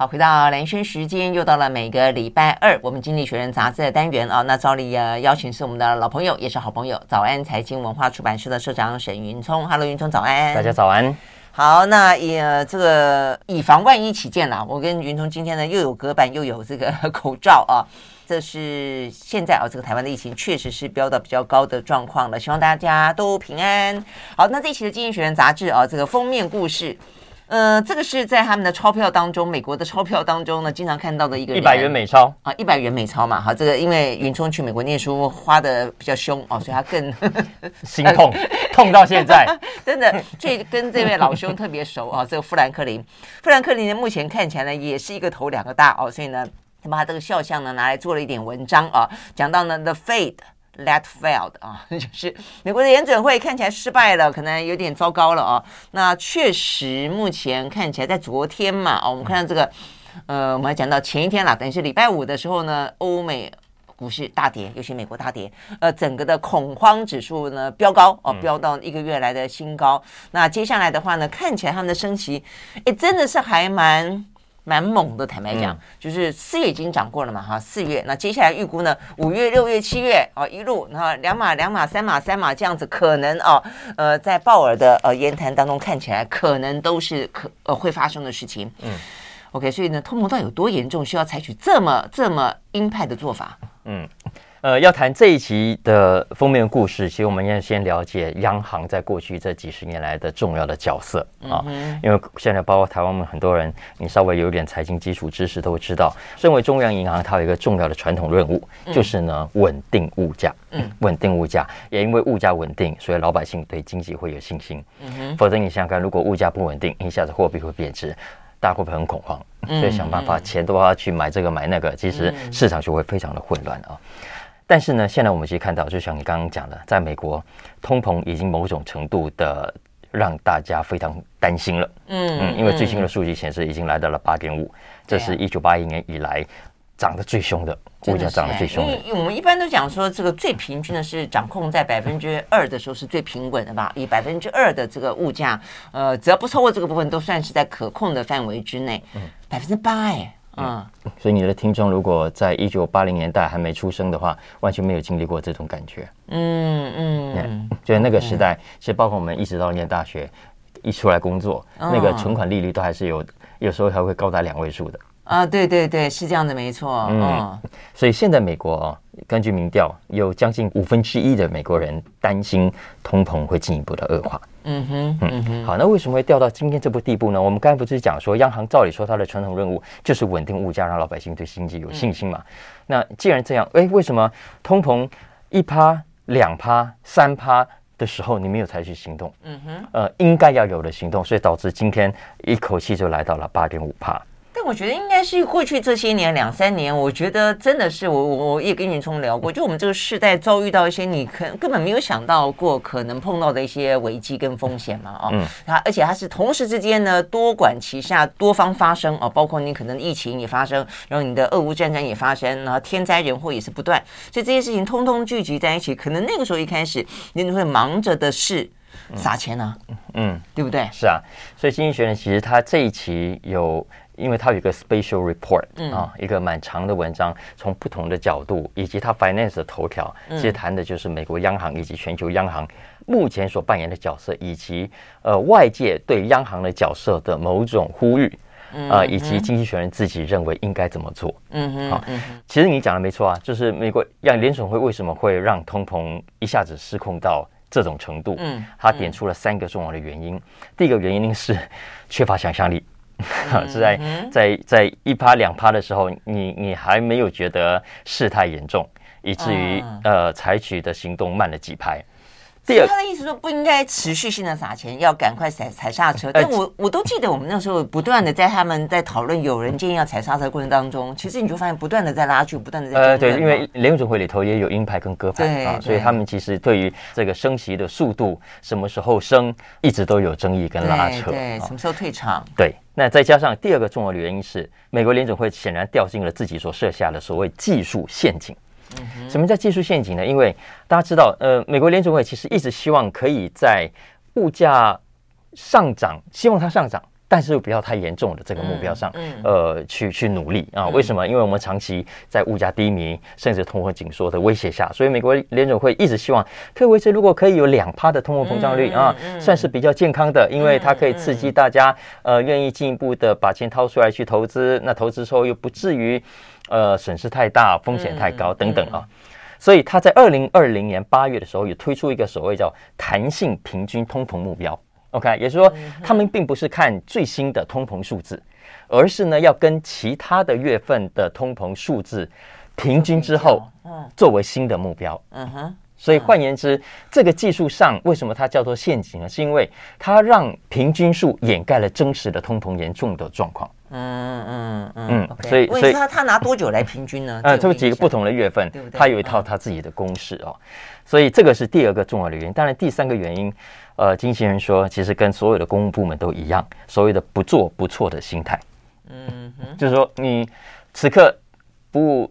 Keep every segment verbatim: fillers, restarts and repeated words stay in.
好，回到蓝轩时间，又到了每个礼拜二我们经济学人杂志的单元啊。那照例、啊、邀请是我们的老朋友，也是好朋友，早安财经文化出版社的社长沈云聪。哈喽，云聪早安。大家早安。好，那也、呃、这个以防万一起见啦，我跟云聪今天呢又有隔板又有这个口罩啊。这是现在啊，这个台湾的疫情确实是飙到比较高的状况了，希望大家都平安。好，那这一期的经济学人杂志啊，这个封面故事。呃，这个是在他们的钞票当中，美国的钞票当中呢，经常看到的一个人一百元美钞啊，一百元美钞嘛，好，这个因为云聪去美国念书花的比较凶哦，所以他更心痛，痛到现在，真的，所以跟这位老兄特别熟啊、哦，这个富兰克林，富兰克林呢目前看起来呢也是一个头两个大哦，所以呢，他把这个肖像呢拿来做了一点文章啊、哦，讲到呢 The Fate。That failed 啊，就是美国的联准会看起来失败了，可能有点糟糕了啊。那确实目前看起来，在昨天嘛啊，我们看到这个，呃，我们还讲到前一天啦，等于是礼拜五的时候呢，欧美股市大跌，尤其美国大跌，呃，整个的恐慌指数呢飙高哦、啊，飙到一个月来的新高。嗯、那接下来的话呢，看起来他们的升息，哎，真的是还蛮。蛮猛的，坦白讲、嗯、就是四月已经涨过了嘛哈，四月那接下来预估呢五月六月七月啊一路然后两码两码三码三码这样子可能啊呃在鲍尔的呃言谈当中看起来可能都是可呃会发生的事情。嗯 OK， 所以呢通膨到有多严重需要采取这么这么鹰派的做法。嗯呃，要谈这一期的封面故事，其实我们要先了解央行在过去这几十年来的重要的角色啊、嗯。因为现在包括台湾，我们很多人，你稍微有点财经基础知识都会知道，身为中央银行，它有一个重要的传统任务，嗯、就是呢稳定物价、嗯。稳定物价，也因为物价稳定，所以老百姓对经济会有信心。嗯、否则你想想看，如果物价不稳定，一下子货币会贬值。大家会不会很恐慌？所以想办法钱都要去买这个买那个，其实市场就会非常的混乱啊。但是呢，现在我们其实看到，就像你刚刚讲的，在美国通膨已经某种程度的让大家非常担心了。嗯，嗯因为最新的数据显示已经来到了八点五，这是一九八一年以来涨得最凶的物价，涨得最凶的。因为我们一般都讲说，这个最平均的是掌控在百分之二的时候是最平稳的吧？以百分之二的这个物价，呃，只要不超过这个部分，都算是在可控的范围之内。百分之八，哎，嗯。所以你的听众如果在一九八零年代还没出生的话，完全没有经历过这种感觉。嗯嗯。嗯，所以那个时代，其实包括我们一直到念大学，一出来工作，那个存款利率都还是有，有时候还会高达两位数的。啊，对对对，是这样的，没错。嗯，哦、所以现在美国、哦、根据民调，有将近五分之一的美国人担心通膨会进一步的恶化。嗯哼，嗯哼。好，那为什么会掉到今天这步地步呢？我们刚才不是讲说，央行照理说它的传统任务就是稳定物价，让老百姓对经济有信心嘛。嗯、那既然这样，哎，为什么通膨一趴、两趴、三趴？的时候，你没有采取行动？嗯哼，呃，应该要有的行动，所以导致今天一口气就来到了八点五趴。但我觉得应该是过去这些年两三年，我觉得真的是我我也跟云聪聊过，就我们这个世代遭遇到一些你可根本没有想到过可能碰到的一些危机跟风险嘛啊、哦，它、嗯、而且它是同时之间呢多管齐下，多方发生啊、哦，包括你可能疫情也发生，然后你的俄乌战争也发生，然后天灾人祸也是不断，所以这些事情通通聚集在一起，可能那个时候一开始你会忙着的事。撒钱啊，嗯，嗯对不对？是啊，所以经济学人其实他这一期有，因为他有一个 special report、嗯、啊，一个蛮长的文章，从不同的角度以及他 finance 的头条，其实谈的就是美国央行以及全球央行目前所扮演的角色，以及呃外界对央行的角色的某种呼吁。啊、呃，以及经济学人自己认为应该怎么做。嗯哼，好、嗯啊，其实你讲的没错啊，就是美国让联准会为什么会让通膨一下子失控到这种程度？嗯，他点出了三个重要的原因。嗯、第一个原因是缺乏想象力，嗯、是在在在一趴两趴的时候，你你还没有觉得事态严重，以至于、啊、呃采取的行动慢了几拍。第二，他的意思说不应该持续性的撒钱，要赶快踩踩刹车。但我我都记得我们那时候不断的在他们在讨论，有人建议要踩刹车的过程当中，其实你就发现不断的在拉锯，不断的在呃对，因为联准会里头也有鹰派跟鸽派啊，所以他们其实对于这个升息的速度、什么时候升，一直都有争议跟拉扯。对，什么时候退场？对。那再加上第二个重要的原因是，美国联准会显然掉进了自己所设下的所谓技术陷阱。什么叫技术陷阱呢？因为大家知道，呃，美国联准会其实一直希望可以在物价上涨，希望它上涨，但是不要太严重的这个目标上、嗯嗯、呃去去努力啊。为什么？因为我们长期在物价低迷甚至通货紧缩的威胁下，所以美国联准会一直希望可以维持，如果可以有两%的通货膨胀率啊、嗯嗯、算是比较健康的，因为它可以刺激大家呃愿意进一步的把钱掏出来去投资，那投资之后又不至于呃损失太大，风险太高等等啊。所以他在二零二零年八月的时候，也推出一个所谓叫弹性平均通膨目标。OK， 也就是说，他们并不是看最新的通膨数字，而是呢要跟其他的月份的通膨数字平均之后，作为新的目标。嗯哼。所以换言之，这个技术上为什么它叫做陷阱呢？是因为它让平均数掩盖了真实的通膨严重的状况。嗯嗯嗯，所以所以他他拿多久来平均呢？嗯，这几个不同的月份，他有一套他自己的公式哦。所以这个是第二个重要的原因。当然，第三个原因，呃，经纪人说，其实跟所有的公务部门都一样，所谓的不做不错的心态。嗯，就是说你此刻不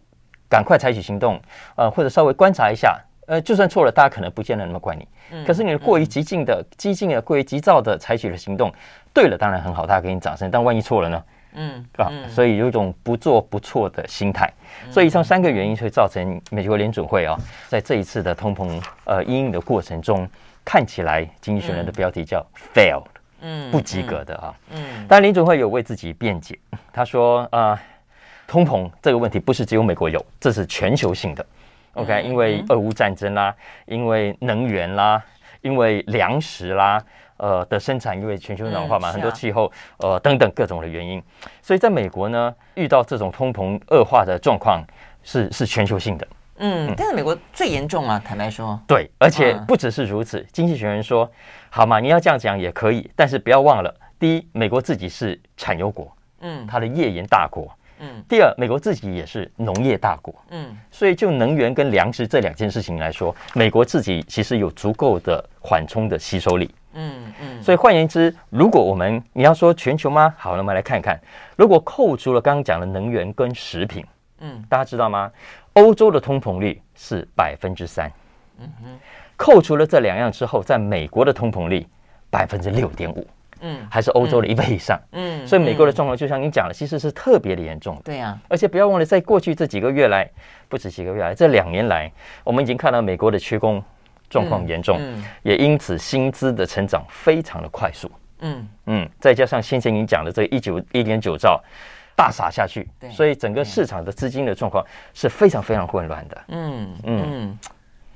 赶快采取行动，呃，或者稍微观察一下。呃，就算错了，大家可能不见得那么怪你。可是你过于激进的、激进的、过于急躁的采取了行动，对了，当然很好，大家给你掌声。但万一错了呢？嗯，啊，所以有一种不做不错的心态。所以以上三个原因会造成美国联准会啊，在这一次的通膨呃因应的过程中，看起来《经济学人》的标题叫 failed， 嗯，不及格的啊。嗯，但联准会有为自己辩解，他说啊、呃，通膨这个问题不是只有美国有，这是全球性的。OK， 因为俄乌战争啦，因为能源啦，因为粮食啦，呃的生产，因为全球暖化嘛，嗯啊、很多气候呃等等各种的原因，所以在美国呢，遇到这种通膨恶化的状况是是全球性的。嗯，但是美国最严重啊，坦白说。对，而且不只是如此，嗯、经济学人说，好嘛，你要这样讲也可以，但是不要忘了，第一，美国自己是产油国，嗯，它的页岩大国。嗯、第二，美国自己也是农业大国，嗯，所以就能源跟粮食这两件事情来说，美国自己其实有足够的缓冲的吸收力，嗯嗯，所以换言之，如果我们你要说全球吗？好，那我们来看一看，如果扣除了刚刚讲的能源跟食品，嗯，大家知道吗？欧洲的通膨率是百分之三，嗯哼，扣除了这两样之后，在美国的通膨率百分之六点五。嗯，还是欧洲的一倍以上。嗯，所以美国的状况就像你讲的，其实是特别的严重的。对啊，而且不要忘了，在过去这几个月来，不止几个月来，这两年来，我们已经看到美国的缺工状况严重，嗯嗯、也因此薪资的成长非常的快速。嗯嗯，再加上先前你讲的这一九一点九兆大撒下去，所以整个市场的资金的状况是非常非常混乱的。嗯嗯。嗯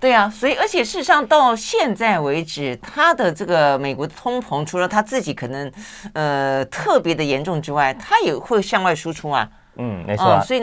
对啊，所以而且事实上到现在为止，他的这个美国通膨除了他自己可能呃特别的严重之外，他也会向外输出啊。嗯，没错、啊嗯。所以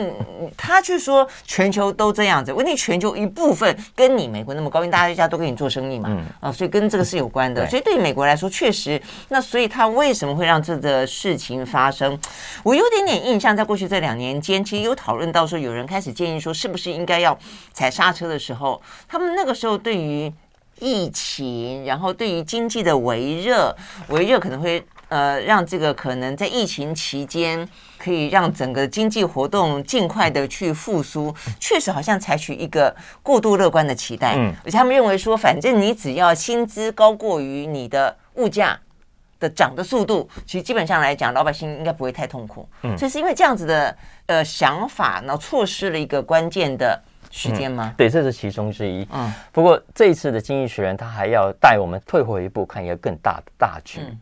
他去说全球都这样子，问题全球一部分跟你美国那么高，因为大家都跟你做生意嘛，嗯、啊，所以跟这个是有关的。所以对于美国来说，确实，那所以他为什么会让这个事情发生？我有点点印象，在过去这两年间，其实有讨论到说，有人开始建议说，是不是应该要踩刹车的时候，他们那个时候对于疫情，然后对于经济的微热，微热可能会。呃，让这个可能在疫情期间可以让整个经济活动尽快的去复苏，确实好像采取一个过度乐观的期待，嗯，而且他们认为说，反正你只要薪资高过于你的物价的涨的速度，其实基本上来讲，老百姓应该不会太痛苦，嗯，所以是因为这样子的呃想法，然后错失了一个关键的。时间吗、嗯？对，这是其中之一。嗯，不过这一次的《经济学人》他还要带我们退回一步，看一个更大的大局。嗯、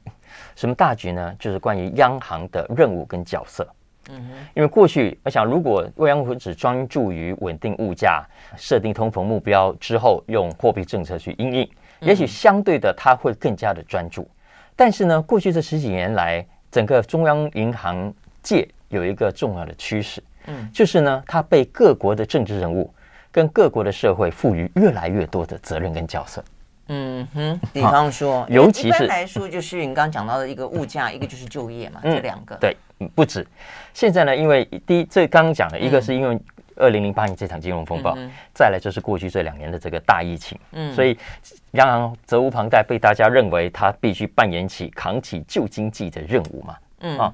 什么大局呢？就是关于央行的任务跟角色。嗯，因为过去我想，如果央行只专注于稳定物价、设定通膨目标之后，用货币政策去因应，也许相对的他会更加的专注。嗯、但是呢，过去这十几年来，整个中央银行界有一个重要的趋势，嗯，就是呢，它被各国的政治人物。跟各国的社会赋予越来越多的责任跟角色。嗯哼，比方说，啊、尤其是一般来说，就是你刚刚讲到的一个物价，嗯、一个就是就业嘛，嗯、这两个。对，不止。现在呢，因为第一，这刚刚讲的一个是因为二零零八年这场金融风暴，嗯、再来就是过去这两年的这个大疫情，嗯、所以央行责无旁贷，被大家认为它必须扮演起扛起救经济的任务嘛。嗯啊，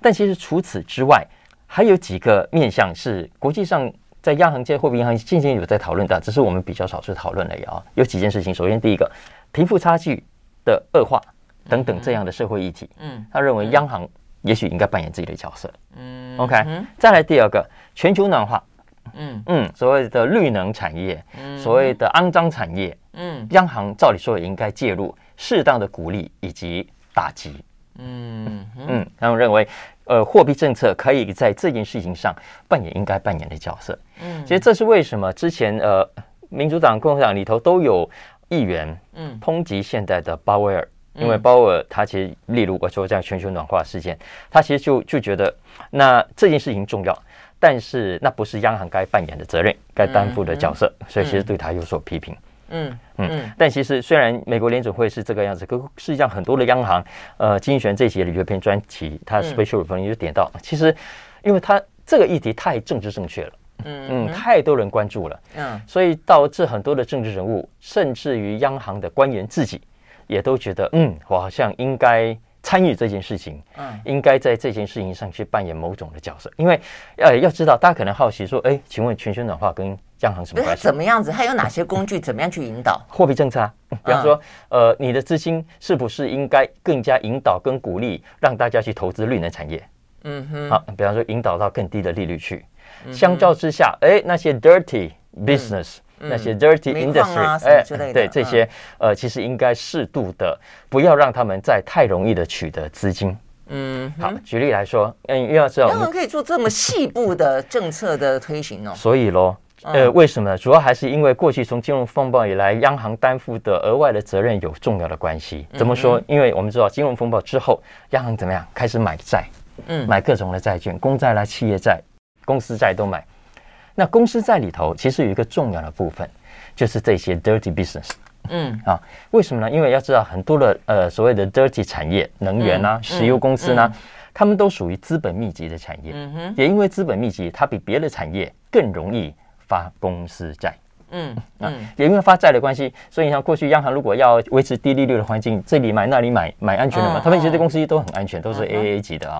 但其实除此之外，还有几个面向是国际上。在央行界、货币银行渐渐有在讨论的，只是我们比较少数讨论了呀。有几件事情，首先第一个，贫富差距的恶化等等这样的社会议题。嗯，他认为央行也许应该扮演自己的角色。嗯 ，OK 嗯。再来第二个，全球暖化。嗯嗯，所谓的绿能产业，嗯、所谓的肮脏产业，嗯，央行照理说也应该介入，适当的鼓励以及打击。嗯嗯，他们认为，呃，货币政策可以在这件事情上扮演应该扮演的角色。嗯，其实这是为什么之前呃，民主党、共和党里头都有议员嗯抨击现在的鲍威尔。因为鲍尔他其实，例如我说这样全球暖化事件，他其实就就觉得那这件事情重要，但是那不是央行该扮演的责任，该担负的角色，嗯嗯、所以其实对他有所批评。嗯 嗯, 嗯，但其实虽然美国联准会是这个样子，可事实上很多的央行，呃，金璇这期的有一篇专题，他 special report 就点到，其实因为他这个议题太政治正确了。嗯, 嗯太多人关注了。嗯，所以导致很多的政治人物，甚至于央行的官员自己。也都觉得，嗯，我好像应该参与这件事情，嗯，应该在这件事情上去扮演某种的角色，因为，呃，要知道，大家可能好奇说，哎，请问全球暖化跟央行什么关系？怎么样子？它有哪些工具？怎么样去引导？货币政策啊，比方说，嗯、呃，你的资金是不是应该更加引导跟鼓励，让大家去投资绿能产业？嗯哼，好、啊，比方说引导到更低的利率去，嗯、相较之下，哎，那些 dirty business、嗯。那些 dirty industry，、啊哎、对这些、嗯、呃，其实应该适度的，不要让他们再太容易的取得资金。嗯，好，举例来说，嗯，又要知道，央行可以做这么细部的政策的推行哦。所以咯，呃，为什么？主要还是因为过去从金融风暴以来，央行担负的额外的责任有重要的关系。怎么说？因为我们知道金融风暴之后，央行怎么样开始买债，嗯，买各种的债券，公债啦、企业债、公司债都买。那公司债里头其实有一个重要的部分，就是这些 dirty business。嗯啊，为什么呢？因为要知道很多的呃所谓的 dirty 产业，能源啊、嗯、石油公司呢、啊，他、嗯嗯、们都属于资本密集的产业。嗯哼，也因为资本密集，它比别的产业更容易发公司债。嗯嗯、啊，也因为发债的关系，所以像过去央行如果要维持低利率的环境，这里买那里买，买安全的嘛，他、嗯、们觉得公司都很安全，都是 A A 级的啊，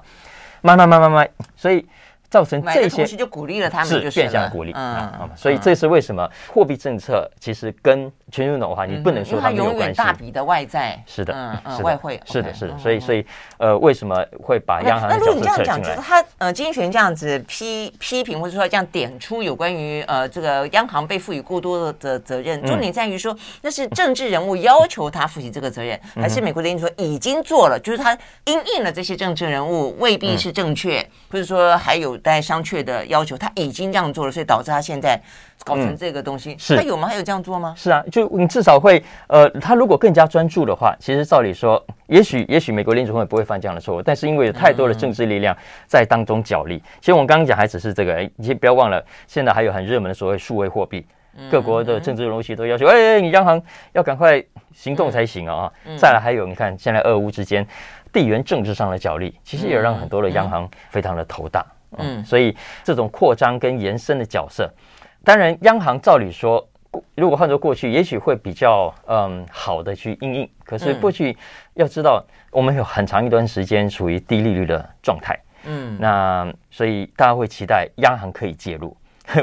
买买买买买，所以。造成这些就鼓励了他们，是变相鼓励、嗯啊、所以这是为什么货币政策其实跟全球暖化你不能说他们有关系，因为它永远大笔的外债，是的，嗯嗯，外汇是的，是的，所以所以呃，为什么会把央行的角色扯进来？那如果你这样讲，就是他呃，金璇这样子批批评或者说这样点出有关于呃这个央行被赋予过多的责任，重点在于说那是政治人物要求他负起这个责任，还是美国的联储说已经做了，就是他因应了这些政治人物未必是正确，或者说还有。在商榷的要求，他已经这样做了，所以导致他现在搞成这个东西。嗯、是他有吗？还有这样做吗？是啊，就你至少会呃，他如果更加专注的话，其实照理说，也许也许美国联储会不会犯这样的错误，但是因为有太多的政治力量在当中角力。嗯、其实我们刚刚讲还只是这个，你不要忘了，现在还有很热门的所谓数位货币，嗯、各国的政治逻辑都要求，哎、嗯欸，你央行要赶快行动才行啊！嗯、再来还有，你看现在俄乌之间地缘政治上的角力，其实也让很多的央行非常的头大。嗯嗯嗯，所以这种扩张跟延伸的角色，当然央行照理说，如果换作过去，也许会比较嗯好的去因应。可是过去要知道，我们有很长一段时间处于低利率的状态，嗯，那所以大家会期待央行可以介入。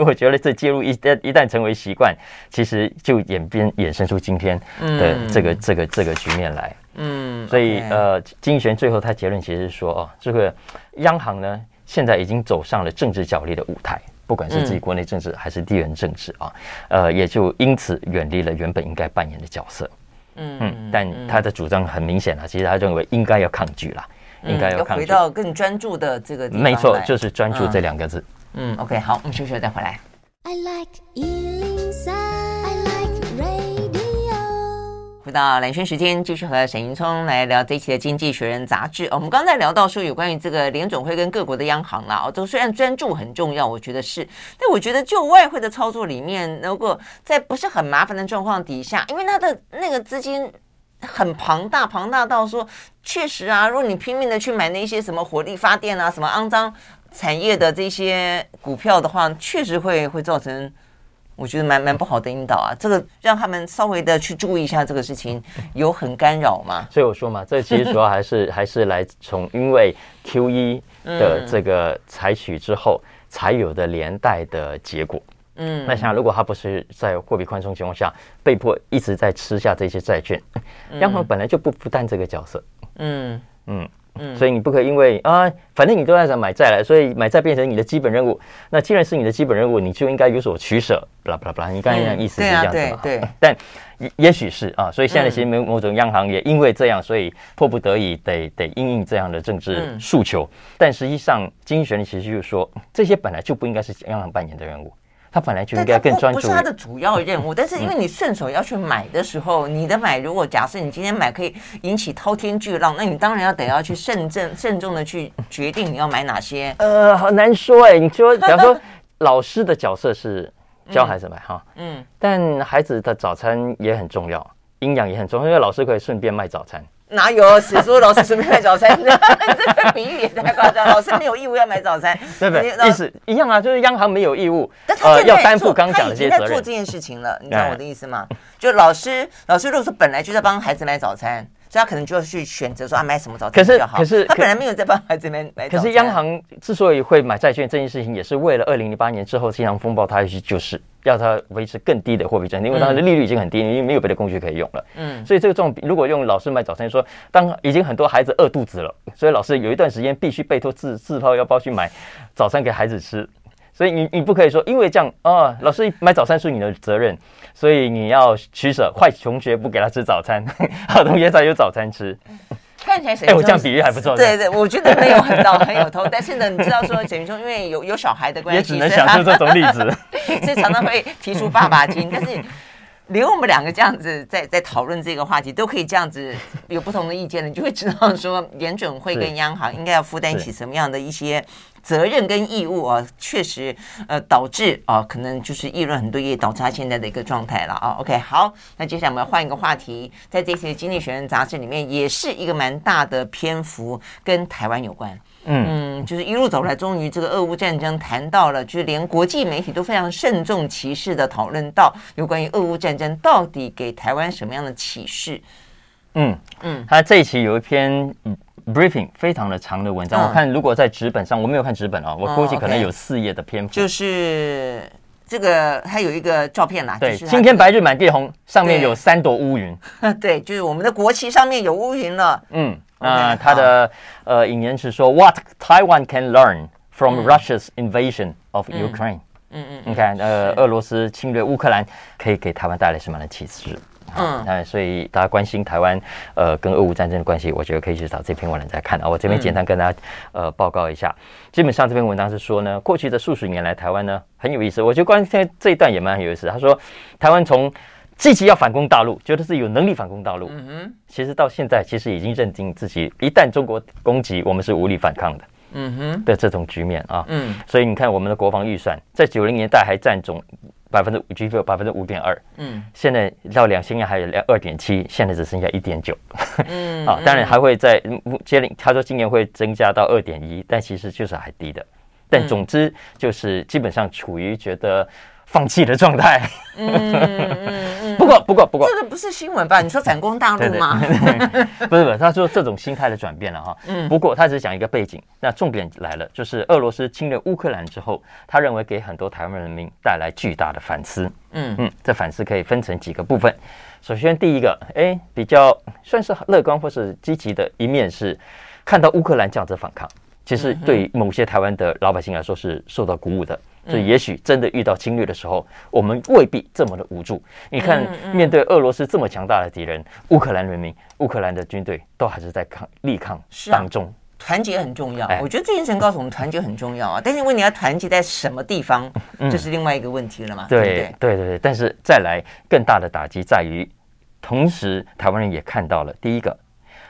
我觉得这介入一旦一旦成为习惯，其实就演变衍生出今天的这个、嗯、这个这个局面来。嗯，所以、okay. 呃，金璇最后他结论其实是说，哦，这个央行呢。现在已经走上了政治角力的舞台，不管是自己国内政治还是地缘政治啊、嗯，呃，也就因此远离了原本应该扮演的角色。嗯，嗯但他的主张很明显了、啊，其实他认为应该要抗拒了、嗯，应该要抗拒。要回到更专注的这个地方。没错，就是专注这两个字。嗯, 嗯 ，OK， 好，我们休息再回来。I like回到蓝轩时间，继续和沈云聪来聊这一期的《经济学人》杂志、哦。我们刚才聊到说有关于这个联准会跟各国的央行啦，哦，这虽然专注很重要，我觉得是，但我觉得就外汇的操作里面，如果在不是很麻烦的状况底下，因为它的那个资金很庞大，庞大到说确实啊，如果你拼命的去买那些什么火力发电啊、什么肮脏产业的这些股票的话，确实会会造成。我觉得蛮蛮不好的引导啊，这个让他们稍微的去注意一下这个事情，有很干扰吗？所以我说嘛，这其实主要还是还是来从因为 Q E 的这个采取之后才有的连带的结果。嗯，那想想如果他不是在货币宽松情况下被迫一直在吃下这些债券，央行本来就不负担这个角色。嗯嗯嗯，所以你不可以因为啊，反正你都在想买债了，所以买债变成你的基本任务。那既然是你的基本任务，你就应该有所取舍。巴拉巴拉巴拉，你刚才那意思是这样子嘛？嗯、对、啊、对, 对。但也, 也许是啊，所以现在其实某种央行也因为这样，所以迫不得已得得因应这样的政治诉求。嗯、但实际上，经济学其实就是说，这些本来就不应该是央行扮演的任务。他本来就应该更专注，不是他的主要任务。但是因为你顺手要去买的时候，嗯、你的买如果假设你今天买可以引起滔天巨浪，那你当然要得要去慎重慎重的去决定你要买哪些。呃，好难说哎、欸。你说，比方说老师的角色是教孩子买哈，嗯，但孩子的早餐也很重要，营养也很重要，因为老师可以顺便卖早餐。哪有史书老师随便买早餐？这个比喻也太夸张。老师没有义务要买早餐，对不对？意思一样啊，就是央行没有义务，呃，要担负刚讲的这些责任。他已经在做这件事情了，你知道我的意思吗？就老师，老师如果说本来就在帮孩子买早餐，所以他可能就要去选择说啊，买什么早餐比较好。可是，可是他本来没有在帮孩子买买早餐。可是央行之所以会买债券这件事情，也是为了二零零八年之后金融风暴，它就是要它维持更低的货币政策，因为它的利率已经很低，你没有别的工具可以用了。嗯，所以这个状，如果用老师买早餐说，当已经很多孩子饿肚子了，所以老师有一段时间必须拜托自自掏腰包去买早餐给孩子吃。所以你你不可以说，因为这样啊，老师买早餐是你的责任，所以你要取舍。坏同学不给他吃早餐，好同学才有早餐吃。看起来沈云聪，哎，我这样比喻还不错。对对，我觉得没有很到很有头，但是呢，你知道说沈云聪因为有有小孩的关系，也只能想出这种例子，所以常常会提出爸爸经。但是连我们两个这样子在在讨论这个话题，都可以这样子有不同的意见了，你就会知道说联准会跟央行应该要负担起什么样的一些责任跟义务啊，确实呃导致啊，可能就是议论很多，也导致他现在的一个状态了啊。OK， 好，那接下来我们要换一个话题，在这次《经济学人》杂志里面也是一个蛮大的篇幅跟台湾有关。嗯，就是一路走来，终于这个俄乌战争谈到了，就是连国际媒体都非常慎重其事的讨论到有关于俄乌战争到底给台湾什么样的启示。嗯嗯，他这一期有一篇 briefing 非常的长的文章，嗯、我看如果在纸本上，我没有看纸本啊，我估计可能有四页的篇幅，哦 okay，就是。这个还有一个照片啦，对，青天白日满地红，上面有三朵乌云，对，就是我们的国旗上面有乌云了。嗯，那它的呃引言是说 ，What Taiwan can learn from Russia's invasion of Ukraine。嗯嗯，你看，呃，俄罗斯侵略乌克兰可以给台湾带来什么样的启示？嗯，那所以大家关心台湾呃跟俄乌战争的关系，我觉得可以去找这篇文章来看啊。我这边简单跟大家呃报告一下，基本上这篇文章是说呢，过去的数十年来，台湾呢很有意思，我觉得关于现在这一段也蛮有意思。他说，台湾从积极要反攻大陆，觉得自己有能力反攻大陆，嗯，其实到现在其实已经认定自己一旦中国攻击，我们是无力反抗的。嗯哼的这种局面啊，嗯，所以你看我们的国防预算在九零年代还占总百分之五 G P 百分之五点二，嗯，现在到两千年还有二点七，现在只剩下一点九，嗯，啊，当然还会在接连，他说今年会增加到二点一，但其实就是还低的，但总之就是基本上处于觉得放弃的状态。嗯，不过不过不过，这个不是新闻吧？你说反攻大陆吗？对对对不是不是，他说这种心态的转变了哈。嗯，不过他只讲一个背景，那重点来了，就是俄罗斯侵略乌克兰之后，他认为给很多台湾人民带来巨大的反思。嗯嗯，这反思可以分成几个部分。首先第一个，哎，比较算是乐观或是积极的一面是，看到乌克兰这样子反抗，其实对某些台湾的老百姓来说是受到鼓舞的。所以也许真的遇到侵略的时候，我们未必这么的无助。你看，面对俄罗斯这么强大的敌人，乌克兰人民、乌克兰的军队都还是在抗力抗当中。团结很重要，我觉得这件事告诉我们团结很重要啊。但是问你要团结在什么地方，这是另外一个问题了嘛？对对对对。但是再来更大的打击在于，同时台湾人也看到了，第一个，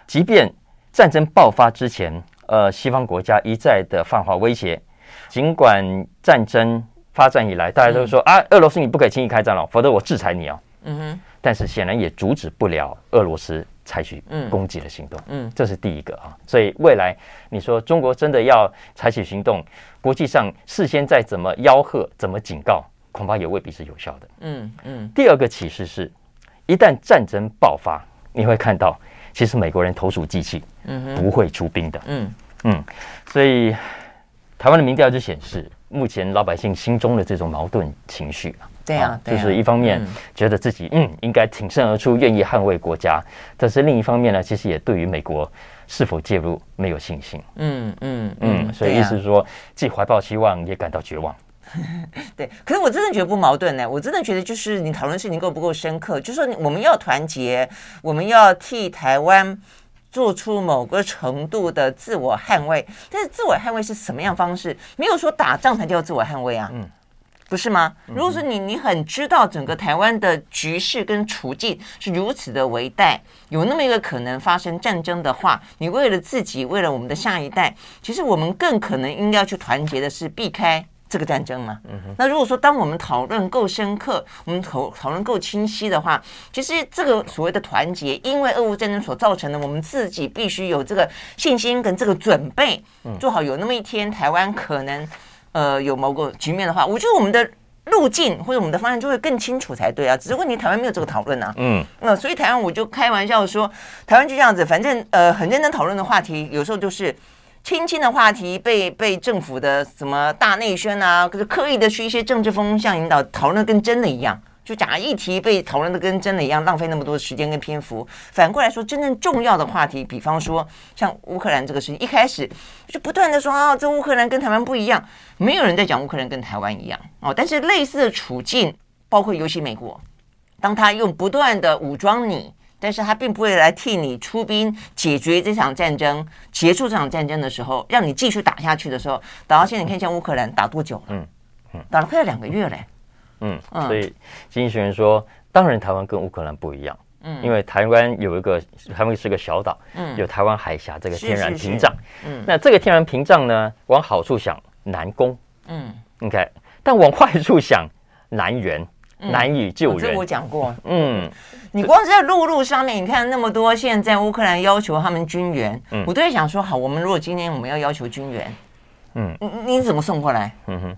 即便战争爆发之前，呃，西方国家一再的泛化威胁。尽管战争发展以来，大家都说、嗯、啊，俄罗斯你不可以轻易开战了，否则我制裁你啊。嗯哼。但是显然也阻止不了俄罗斯采取攻击的行动。嗯，嗯这是第一个啊。所以未来你说中国真的要采取行动，国际上事先再怎么吆喝、怎么警告，恐怕也未必是有效的。嗯嗯。第二个启示是，一旦战争爆发，你会看到其实美国人投鼠忌器，嗯、不会出兵的。嗯嗯。所以。台湾的民调就显示，目前老百姓心中的这种矛盾情绪啊，对啊，对啊，就是一方面觉得自己嗯应该挺身而出，愿意捍卫国家，但是另一方面呢，其实也对于美国是否介入没有信心。嗯嗯嗯，所以意思是说，既怀抱希望，也感到绝望。对，可是我真的觉得不矛盾呢、欸。我真的觉得就是你讨论事情够不够深刻，就是说我们要团结，我们要替台湾做出某个程度的自我捍卫。但是自我捍卫是什么样方式？没有说打仗才叫自我捍卫啊，嗯，不是吗？如果说你你很知道整个台湾的局势跟处境是如此的危殆，有那么一个可能发生战争的话，你为了自己，为了我们的下一代，其实我们更可能应该去团结的是避开这个战争嘛。那如果说当我们讨论够深刻，我们讨讨论够清晰的话，其实这个所谓的团结，因为俄乌战争所造成的，我们自己必须有这个信心跟这个准备，做好有那么一天台湾可能呃有某个局面的话，我觉得我们的路径或者我们的方向就会更清楚才对啊。只是问题台湾没有这个讨论啊，嗯，那、呃、所以台湾我就开玩笑说，台湾就这样子，反正呃很认真讨论的话题，有时候就是。轻轻的话题被被政府的什么大内宣啊，可是刻意的去一些政治风向引导，讨论跟真的一样，就假议题被讨论的跟真的一样，浪费那么多时间跟篇幅。反过来说，真正重要的话题，比方说像乌克兰这个事情，一开始就不断的说啊，这乌克兰跟台湾不一样，没有人在讲乌克兰跟台湾一样哦。但是类似的处境，包括尤其美国，当他用不断的武装你。但是他并不会来替你出兵解决这场战争，结束这场战争的时候，让你继续打下去的时候，打到现在，你看像乌克兰打多久了？嗯嗯，打了快要两个月了。嗯，嗯所以经济学人说，当然台湾跟乌克兰不一样，嗯，因为台湾有一个，台湾是个小岛，嗯，有台湾海峡这个天然屏障，是是是嗯，那这个天然屏障呢，往好处想难攻，嗯 ，OK， 但往坏处想难援。难以救援、嗯哦、这我讲过嗯，你光是在陆路上面，你看那么多现在乌克兰要求他们军援、嗯、我都在想说，好，我们如果今天我们要要求军援，嗯， 你, 你怎么送过来？嗯哼，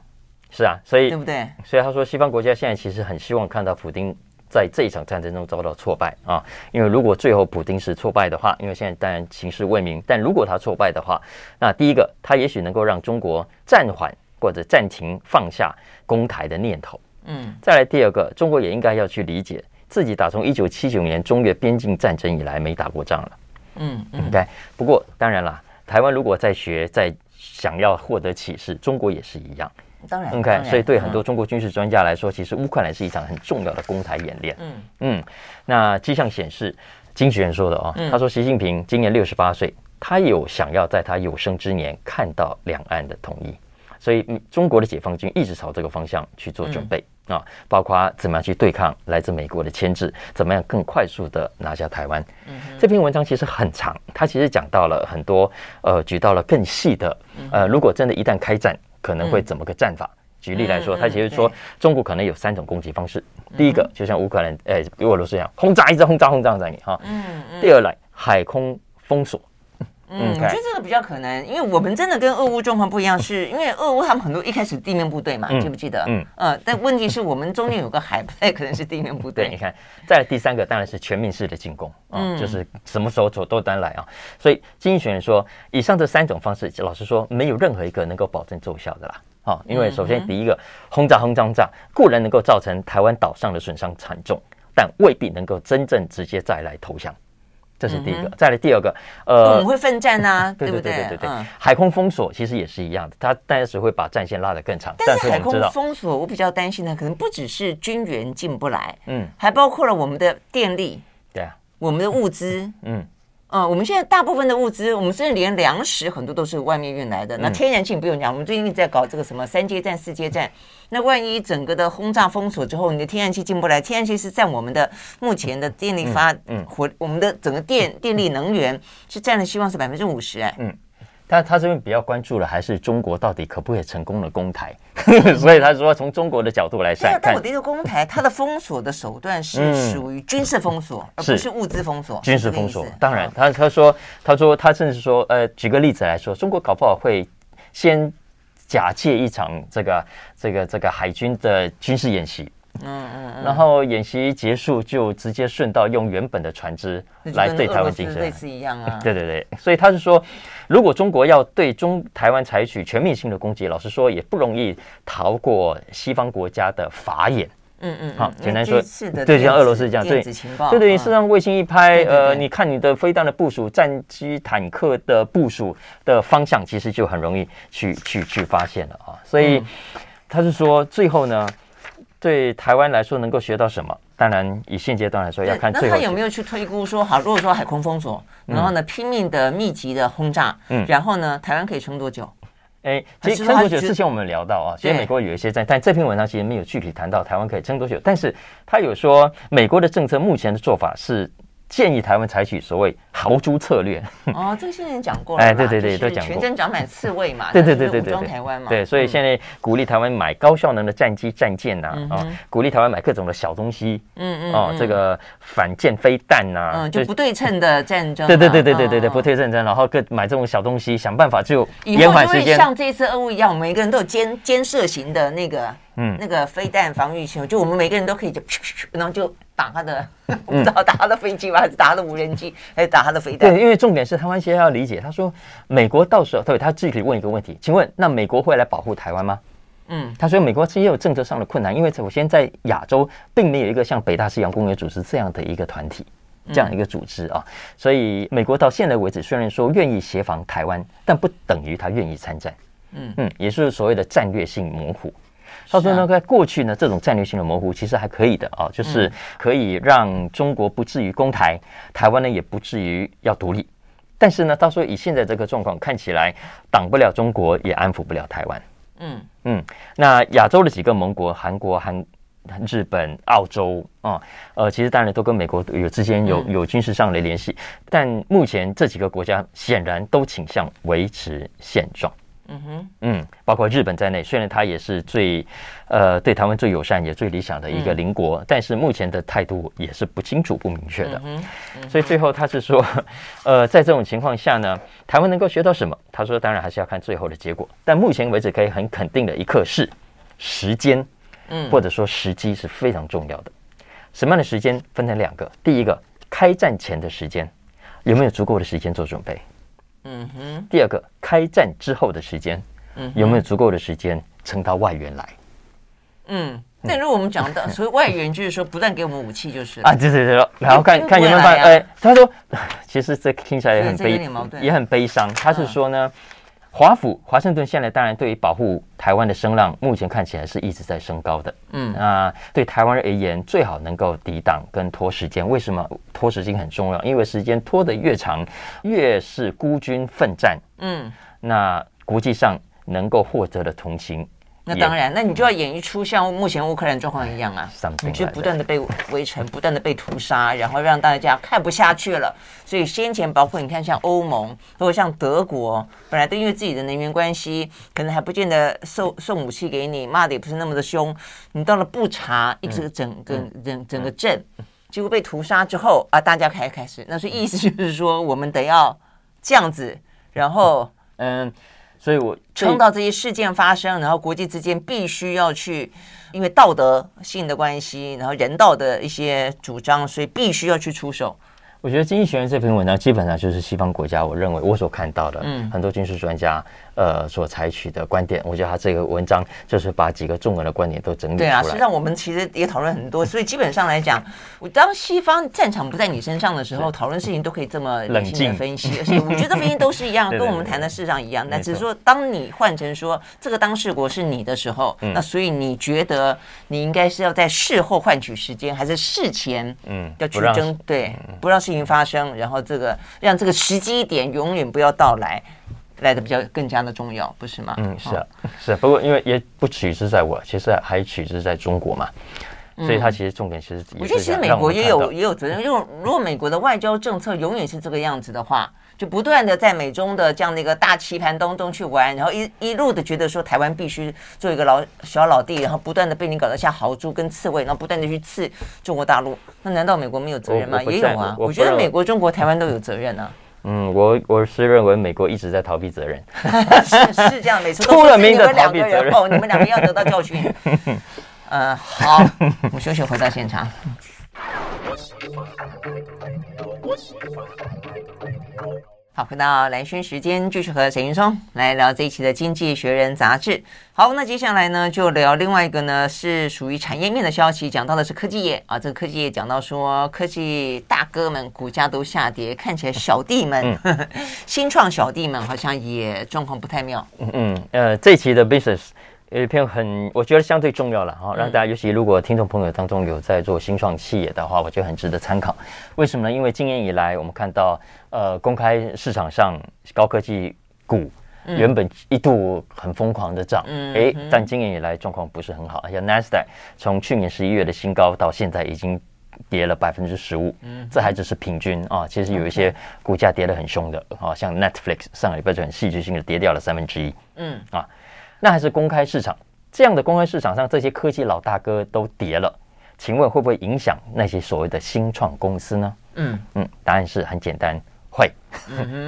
是啊，所以对不对？所以他说西方国家现在其实很希望看到普丁在这一场战争中遭到挫败啊，因为如果最后普丁是挫败的话，因为现在当然形势未明，但如果他挫败的话，那第一个他也许能够让中国暂缓或者暂停放下攻台的念头。嗯，再来第二个，中国也应该要去理解，自己打从一九七九年中越边境战争以来没打过仗了。嗯，嗯对。不过当然啦，台湾如果在学，在想要获得启示，中国也是一样。当然。OK， 所以对很多中国军事专家来说，嗯、其实乌克兰是一场很重要的攻台演练。嗯嗯。那迹象显示，经济学人说的哦，他说习近平今年六十八岁，他有想要在他有生之年看到两岸的统一。所以中国的解放军一直朝这个方向去做准备、嗯、啊，包括怎么样去对抗来自美国的牵制，怎么样更快速的拿下台湾、嗯、这篇文章其实很长，它其实讲到了很多呃举到了更细的呃如果真的一旦开战可能会怎么个战法、嗯、举例来说，它其实说中国可能有三种攻击方式、嗯、第一个就像乌克兰呃俄罗斯一样，轰炸一直轰炸轰炸轰炸你哈、啊嗯嗯、第二来海空封锁。嗯， okay. 我觉得这个比较可能，因为我们真的跟俄乌状况不一样，是因为俄乌他们很多一开始地面部队嘛，嗯、记不记得？嗯，呃，但问题是我们中间有个海，不太可能是地面部队。对，你看，再来第三个当然是全面式的进攻，啊、嗯，就是什么时候走都端来啊。所以经济学人说，以上这三种方式，老实说，没有任何一个能够保证奏效的啦。啊、哦，因为首先第一个，轰炸轰炸轰炸固然能够造成台湾岛上的损伤惨重，但未必能够真正直接再来投降。这是第一个，嗯、再来第二个，呃，我们会奋战啊，对不对？对对对对、嗯、海空封锁其实也是一样的，它但是会把战线拉得更长。但是海空封锁，我比较担心的可能不只是军援进不来，嗯，还包括了我们的电力，对啊，我们的物资，嗯，呃，我们现在大部分的物资，我们甚至连粮食很多都是外面运来的。那天然气不用讲，我们最近在搞这个什么三接站、四接站。那万一整个的轰炸封锁之后，你的天然气进不来，天然气是占我们的目前的电力发火，我们的整个电电力能源是占了，希望是百分之五十哎。嗯，但他这边比较关注的还是中国到底可不可以成功的攻台，所以他说从中国的角度来看，但我的一个攻台，它的封锁的手段是属于军事封锁，而不是物资封锁。军事封锁，当然，他他说他说他甚至说，呃，举个例子来说，中国搞不好会先。假借一场这个这个这个海军的军事演习，嗯嗯，然后演习结束就直接顺道用原本的船只来对台湾进行，类似一样啊。对对对，所以他是说，如果中国要对中台湾采取全面性的攻击，老实说也不容易逃过西方国家的法眼。嗯嗯，好，简单说，对，像俄罗斯这样，对，对对，事实上卫星一拍，呃，你看你的飞弹的部署、战机、坦克的部署的方向，其实就很容易去去去发现了啊。所以他是说，最后呢。对台湾来说能够学到什么？当然，以现阶段来说要看最后。那他有没有去推估说，好，如果说海空封锁，然后呢、嗯、拼命的密集的轰炸，嗯，然后呢台湾可以撑多久？哎，其实撑多久之前我们聊到啊，其实美国有一些在，但这篇文章其实没有具体谈到台湾可以撑多久，但是他有说美国的政策目前的做法是。建议台湾采取所谓豪猪策略。哦，这个先前讲过了。哎，对对对，都讲过。全身长满刺猬嘛。对对对对对。武装台湾嘛。对，所以现在鼓励台湾买高效能的战机、战舰呐，啊，鼓励台湾买各种的小东西。嗯嗯。哦，这个反舰飞弹呐。嗯，就不对称的战争。对对对对对对对，不对称战，然后各买这种小东西，想办法就延缓时间。以后就会像这一次俄乌一样，我们每个人都有监监射型的那个。嗯，那个飞弹防御系就我们每个人都可以就，然后就打他的，不知道打他的飞机吧，还是打他的无人机，还是打他的飞弹？对，因为重点是台湾现在要理解，他说美国到时候，对，他具体问一个问题，请问那美国会来保护台湾吗？嗯，他说美国也有政策上的困难，因为首先在亚洲并没有一个像北大西洋公约组织这样的一个团体。这样一个组织啊，所以美国到现在为止虽然说愿意协防台湾，但不等于他愿意参战。嗯嗯，也就是所谓的战略性模糊。他说呢，在过去呢，这种战略性的模糊其实还可以的啊，就是可以让中国不至于攻台，台湾呢也不至于要独立。但是呢，他说以现在这个状况看起来，挡不了中国，也安抚不了台湾。嗯嗯，那亚洲的几个盟国，韩国、韩、日本、澳洲啊，呃，其实当然都跟美国有之间有有军事上的联系，但目前这几个国家显然都倾向维持现状。嗯哼，嗯，包括日本在内，虽然它也是最，呃，对台湾最友善也最理想的一个邻国，嗯、但是目前的态度也是不清楚、不明确的。嗯嗯、所以最后他是说，呃，在这种情况下呢，台湾能够学到什么？他说，当然还是要看最后的结果。但目前为止，可以很肯定的一刻是，时间，或者说时机是非常重要的。嗯、什么样的时间分成两个？第一个，开战前的时间，有没有足够的时间做准备？嗯哼，第二个，开战之后的时间，嗯，有没有足够的时间撑到外援来？嗯，那如果我们讲到，所以外援就是说不断给我们武器就是啊，对对对，然后看看有没有办法。哎，他说，其实这听起来也很悲，也很悲伤。他是说呢，华府华盛顿现在当然对于保护台湾的声浪，目前看起来是一直在升高的。嗯，啊，对台湾而言，最好能够抵挡跟拖时间。为什么拖时间很重要？因为时间拖得越长，越是孤军奋战。嗯，那国际上能够获得的同情。那当然，那你就要演一出像目前乌克兰状况一样啊，你就不断的被围城，不断的被屠杀，然后让大家看不下去了。所以先前包括你看像欧盟或者像德国，本来都因为自己的能源关系，可能还不见得送送武器给你，骂的也不是那么的凶。你到了布查，一直整个整整个镇，结果被屠杀之后啊，大家开开始，那所以意思就是说，我们得要这样子，然后嗯。所以我撑到这些事件发生，然后国际之间必须要去，因为道德性的关系，然后人道的一些主张，所以必须要去出手。我觉得《经济学人》这篇文章基本上就是西方国家，我认为我所看到的很多军事专家呃所采取的观点。我觉得他这个文章就是把几个重要的观点都整理出来。对啊，实际上我们其实也讨论很多，所以基本上来讲，我当西方战场不在你身上的时候，讨论事情都可以这么冷静的分析。而且我觉得分析都是一样，跟我们谈的事上一样。那只是说，当你换成说这个当事国是你的时候，那所以你觉得你应该是要在事后换取时间，还是事前嗯要去争？对，不让事情发生，然后这个让这个时机点永远不要到来。来的比较更加的重要，不是吗？嗯，是啊，是啊。不过因为也不取之在我，其实还取之在中国嘛，所以它其实重点其实我觉得其实美国也有也有责任，因为如果美国的外交政策永远是这个样子的话，就不断的在美中的这样的一个大棋盘当中去玩，然后一一路的觉得说台湾必须做一个老小老弟，然后不断的被你搞得像豪猪跟刺猬，然后不断的去刺中国大陆，那难道美国没有责任吗？也有啊，我觉得美国、中国、台湾都有责任啊。嗯，我我是认为美国一直在逃避责任，是是这样，没错，出了名的逃避责任。你们两个要得到教训。呃，好，我们休息回到现场。好，回到蓝轩时间，继续和沈云松来聊这一期的《经济学人》杂志。好，那接下来呢，就聊另外一个呢，是属于产业面的消息，讲到的是科技业啊。这个科技业讲到说，科技大哥们股价都下跌，看起来小弟们，嗯、呵呵新创小弟们好像也状况不太妙。嗯嗯，呃，这一期的 business 有一篇很，我觉得相对重要了哈、哦，让大家，尤其如果听众朋友当中有在做新创企业的话，我觉得很值得参考。为什么呢？因为今年以来，我们看到。呃，公开市场上高科技股原本一度很疯狂的涨，哎、嗯，但今年以来状况不是很好，而且 Nasdaq 从去年十一月的新高到现在已经跌了百分之十五，这还只是平均啊，其实有一些股价跌得很凶的啊，像 Netflix 上个礼拜就很戏剧性的跌掉了三分之一，嗯啊，那还是公开市场，这样的公开市场上这些科技老大哥都跌了，请问会不会影响那些所谓的新创公司呢？嗯嗯，答案是很简单。会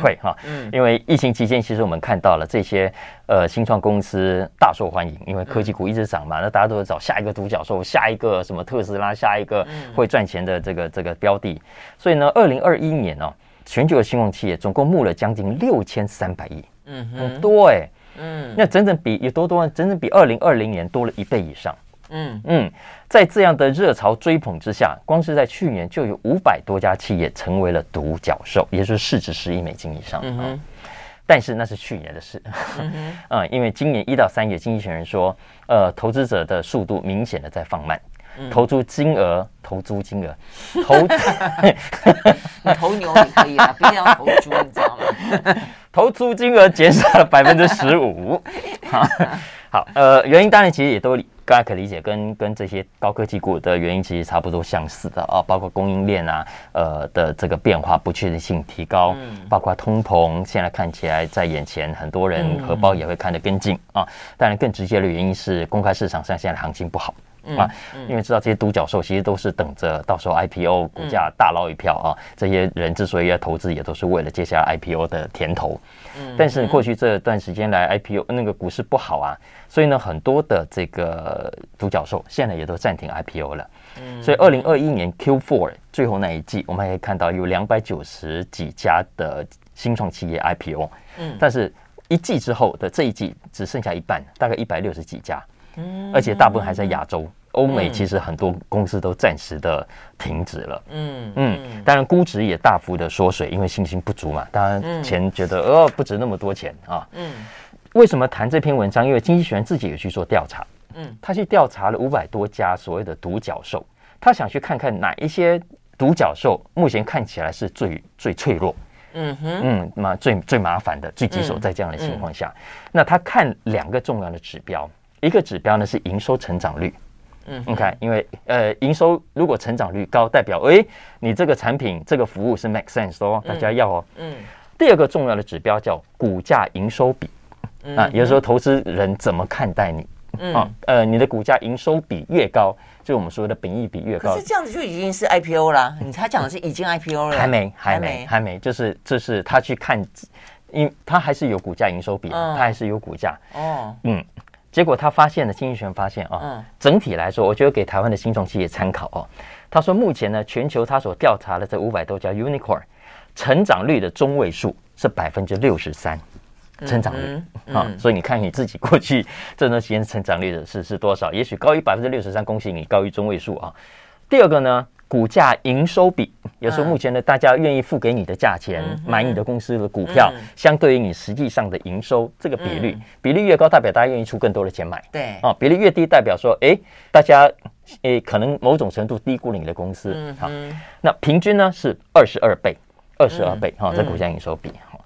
会哈、啊，因为疫情期间，其实我们看到了这些呃新创公司大受欢迎，因为科技股一直涨嘛，那大家都找下一个独角兽，下一个什么特斯拉，下一个会赚钱的这个这个标的。所以呢，二零二一年哦，全球的新创企业总共募了将近六千三百亿，嗯，很多哎、欸，嗯，那整整比有多多，整整比二零二零年多了一倍以上。嗯嗯，在这样的热潮追捧之下，光是在去年就有五百多家企业成为了独角兽，也就是市值十亿美金以上。嗯嗯，但是那是去年的事。嗯嗯，因为今年一到三月，经济学人说，呃，投资者的速度明显的在放慢，嗯、投资金额、投资金额、投你投牛你可以啊，不一定要投猪，你知道吗？投资金额减少了百分之十五。好，好，呃，原因当然其实也都。大家可以理解跟跟这些高科技股的原因其实差不多相似的啊，包括供应链啊，呃的这个变化不确定性提高，嗯、包括通膨，现在看起来在眼前，很多人荷包也会看得跟进、嗯、啊。当然，更直接的原因是公开市场上现在的行情不好、嗯、啊，因为知道这些独角兽其实都是等着到时候 I P O 股价大捞一票啊，嗯、这些人之所以要投资，也都是为了接下来 I P O 的甜头。但是过去这段时间来 I P O 那个股市不好啊，所以呢，很多的这个独角兽现在也都暂停 I P O 了。所以二零二一年 Q 四 最后那一季，我们还可以看到有两百九十几家的新创企业 I P O， 但是一季之后的这一季只剩下一半，大概一百六十几家，而且大部分还在亚洲。欧美其实很多公司都暂时的停止了，嗯嗯，当然估值也大幅的缩水，因为信心不足嘛，大家钱觉得呃、哦、不值那么多钱啊，嗯，为什么谈这篇文章？因为经济学人自己也去做调查，嗯，他去调查了五百多家所谓的独角兽，他想去看看哪一些独角兽目前看起来是最最脆弱，嗯哼，嗯嘛最最麻烦的、最棘手，在这样的情况下，那他看两个重要的指标，一个指标呢是营收成长率。嗯，你看，因为呃，营收如果成长率高，代表哎，你这个产品、这个服务是 make sense 的哦，大家要哦。嗯。嗯第二个重要的指标叫股价营收比，嗯、啊，有时候投资人怎么看待你？嗯、啊，呃，你的股价营收比越高，就我们说的本益比越高。可是这样子就已经是 I P O 啦，你他讲的是已经 I P O 了，还没，还没，还没，就是这、就是他去看，因为他还是有股价营收比，嗯、他还是有股价。哦。嗯。结果他发现了，经济学人发现啊，嗯、整体来说，我觉得给台湾的新创企业参考哦、啊。他说，目前呢，全球他所调查的这五百多家 unicorn， 成长率的中位数是百分之六十三，成长率、嗯嗯、啊。所以你看你自己过去这段时间成长率的是是多少？也许高于百分之六十三，恭喜你高于中位数啊。第二个呢，股价营收比，也就是目前呢，大家愿意付给你的价钱、嗯、买你的公司的股票，嗯、相对于你实际上的营收这个比率，嗯、比率越高，代表大家愿意出更多的钱买。对啊，比率越低，代表说，哎，大家诶可能某种程度低估了你的公司。嗯、好，那平均呢是二十二倍，二十二倍哈、嗯啊，这股价营收比、嗯、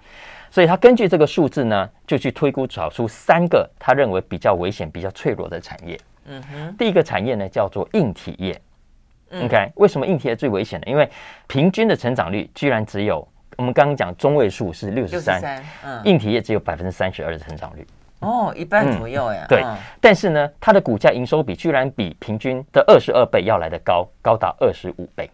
所以他根据这个数字呢，就去推估找出三个他认为比较危险、比较脆弱的产业。嗯哼，第一个产业呢叫做硬体业。OK， 为什么硬体业最危险呢？因为平均的成长率居然只有我们刚刚讲中位数是六十三，硬体业只有 百分之三十二 的成长率，哦，一半左右呀、嗯。对、嗯，但是呢，它的股价营收比居然比平均的二十二倍要来的高，高达二十五倍。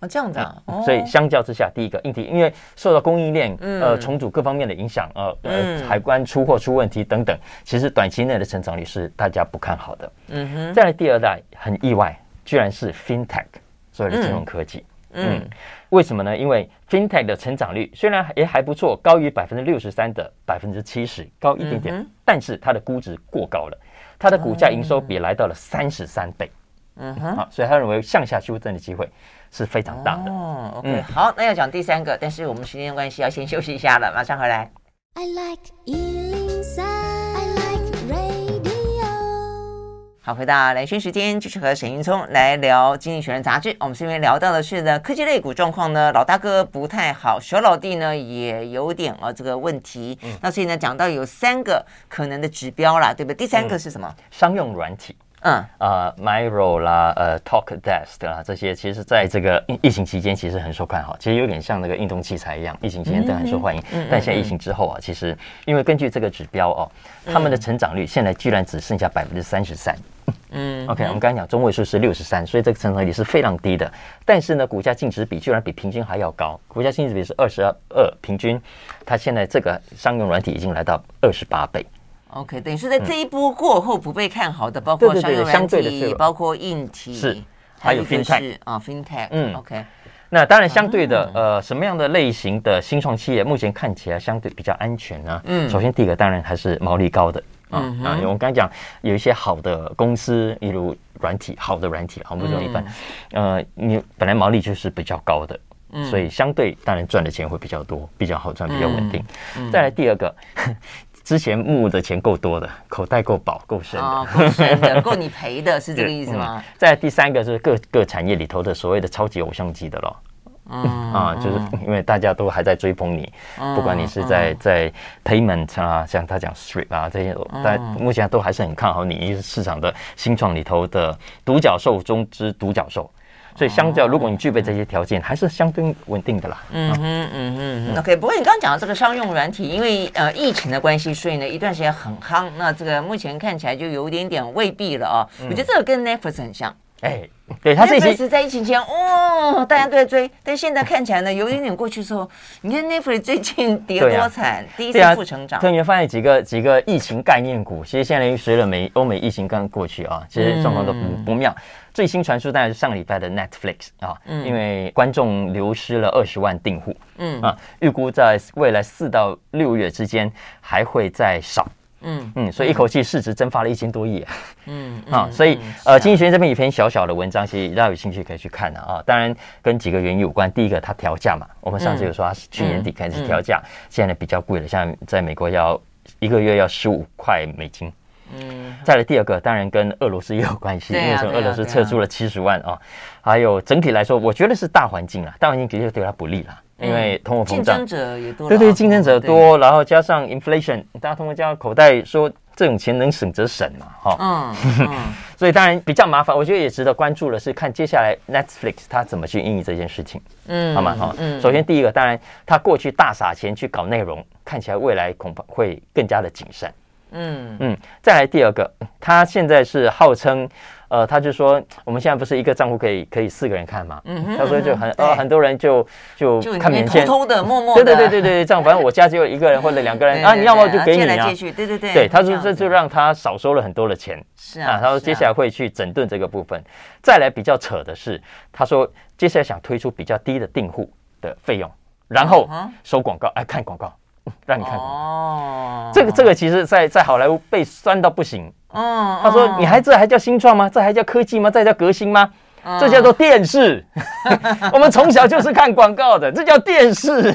哦，这样子啊，嗯哦、所以相较之下，第一个硬体因为受到供应链、嗯、呃重组各方面的影响，呃、嗯、呃海关出货出问题等等，其实短期内的成长率是大家不看好的。嗯哼。再来第二代很意外，居然是 FinTech， 所谓的金融科技。嗯，嗯为什么呢？因为 FinTech 的成长率虽然也还不错，高于百分之六十三的百分之七十，高一点点，嗯、但是它的估值过高了，它的股价营收比来到了三十三倍。嗯哼、啊，所以他认为向下修正的机会是非常大的。哦 ，OK，、嗯、好，那要讲第三个，但是我们时间关系要先休息一下了，马上回来。I like one oh three, I like radio。好，回到蓝轩时间，就是和沈云聪来聊《经济学人》杂志。我们这边聊到的是呢，科技类股状况呢，老大哥不太好，小老弟呢也有点啊、哦、这个问题。嗯、那所以呢，讲到有三个可能的指标啦，对不对？第三个是什么？嗯、商用软体。嗯呃 Miro 啦呃 TalkDesk 啦这些其实在这个疫情期间其实很受看好，其实有点像那个运动器材一样，疫情期间都很受欢迎、嗯、但现在疫情之后啊，其实因为根据这个指标哦，他们的成长率现在居然只剩下 百分之三十三。 嗯 OK， 我们刚才讲中位数是六十三，所以这个成长率是非常低的，但是呢股价净值比居然比平均还要高，股价净值比是二十二，平均它现在这个商用软体已经来到二十八倍。OK， 等于是在这一波过后不被看好的，嗯、包括商用软体，对对对对包括硬体，是还有 FinTech 啊 ，FinTech， 嗯 ，OK。那当然，相对的，嗯、呃，什么样的类型的新创企业目前看起来相对比较安全呢？嗯，首先第一个当然还是毛利高的。啊、嗯、啊！我们刚才讲有一些好的公司，例如软体，好的软体，我们不说一般，嗯、呃，你本来毛利就是比较高的。所以相对当然赚的钱会比较多，比较好赚，比较稳定。嗯嗯、再来第二个，之前募的钱够多的，口袋够饱够深的，哦、够深的够你赔的，是这个意思吗？嗯、再来第三个就是各个产业里头的所谓的超级偶像级的咯。嗯啊，就是因为大家都还在追捧你，嗯、不管你是在、嗯、在 payment 啊，像他讲 Stripe 啊这些，但目前都还是很看好你市场的新创里头的独角兽中之独角兽。所以相较，如果你具备这些条件，还是相对稳定的啦。嗯嗯嗯嗯。OK， 不过你刚刚讲到这个商用软体，因为呃疫情的关系，所以呢一段时间很夯。那这个目前看起来就有点点未必了啊、哦。嗯、我觉得这个跟 Netflix 很像。哎，对，它这次在疫情前，哦，大家都在追，但现在看起来呢，有一点点过去之后，你看 Netflix 最近跌多惨，啊、第一次负成长。所以你会发现几个几个疫情概念股，其实现在随着美欧美疫情刚过去啊，其实状况都不、嗯、不妙。最新传出当然是上个礼拜的 Netflix 啊，嗯、因为观众流失了二十万订户，嗯啊，预估在未来四到六月之间还会再少。嗯嗯，所以一口气市值蒸发了一千多亿、啊嗯。嗯啊，所以、嗯、呃，经济学人这边有篇小小的文章，其实大家有兴趣可以去看的 啊, 啊。当然跟几个原因有关，第一个它调价嘛，我们上次有说它去年底开始调价，嗯嗯、现在比较贵了，像在美国要一个月要十五块美金。嗯，再来第二个，当然跟俄罗斯也有关系，啊、因为从俄罗斯撤出了七十万 啊, 啊, 啊，还有整体来说，我觉得是大环境啦，大环境的确对它不利啦。因为通货膨胀，竞争者也多，对对，竞争者多，然后加上 inflation， 大家通过加上口袋说这种钱能省则省嘛，哈，嗯，所以当然比较麻烦。我觉得也值得关注的是，看接下来 Netflix 它怎么去应对这件事情，嗯，好吗？哈，首先第一个，当然它过去大撒钱去搞内容，看起来未来恐怕会更加的谨慎，嗯嗯。再来第二个，它现在是号称。呃，他就说我们现在不是一个账户可以可以四个人看嘛？嗯，他说就很呃很多人就就看免签，偷偷的默默的，对对对对对，这样反正我家只有一个人或者两个人啊，你要不要就给你啊？借来借去，对对对。对，他说这就让他少收了很多的钱。是啊，他说接下来会去整顿这个部分。再来比较扯的是，他说接下来想推出比较低的订户的费用，然后收广告，哎，看广告，让你看广告。哦，这个这个其实在在好莱坞被酸到不行。嗯，他说：“你还这还叫新创吗？这还叫科技吗？这还叫革新吗？嗯、这叫做电视。我们从小就是看广告的，这叫电视。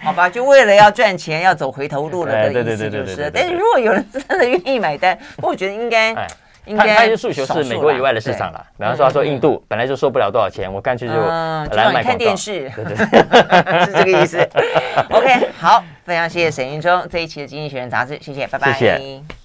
好吧，就为了要赚钱，要走回头路了的意思就是。但是如果有人真的愿意买单，我觉得应该。哎”它它就诉求是美国以外的市场啦，比方说他说印度本来就收不了多少钱，我干脆就来买看电视，对对，是这个意思。OK， 好，非常谢谢沈云聪这一期的《经济学人》杂志，谢谢，拜拜，谢谢。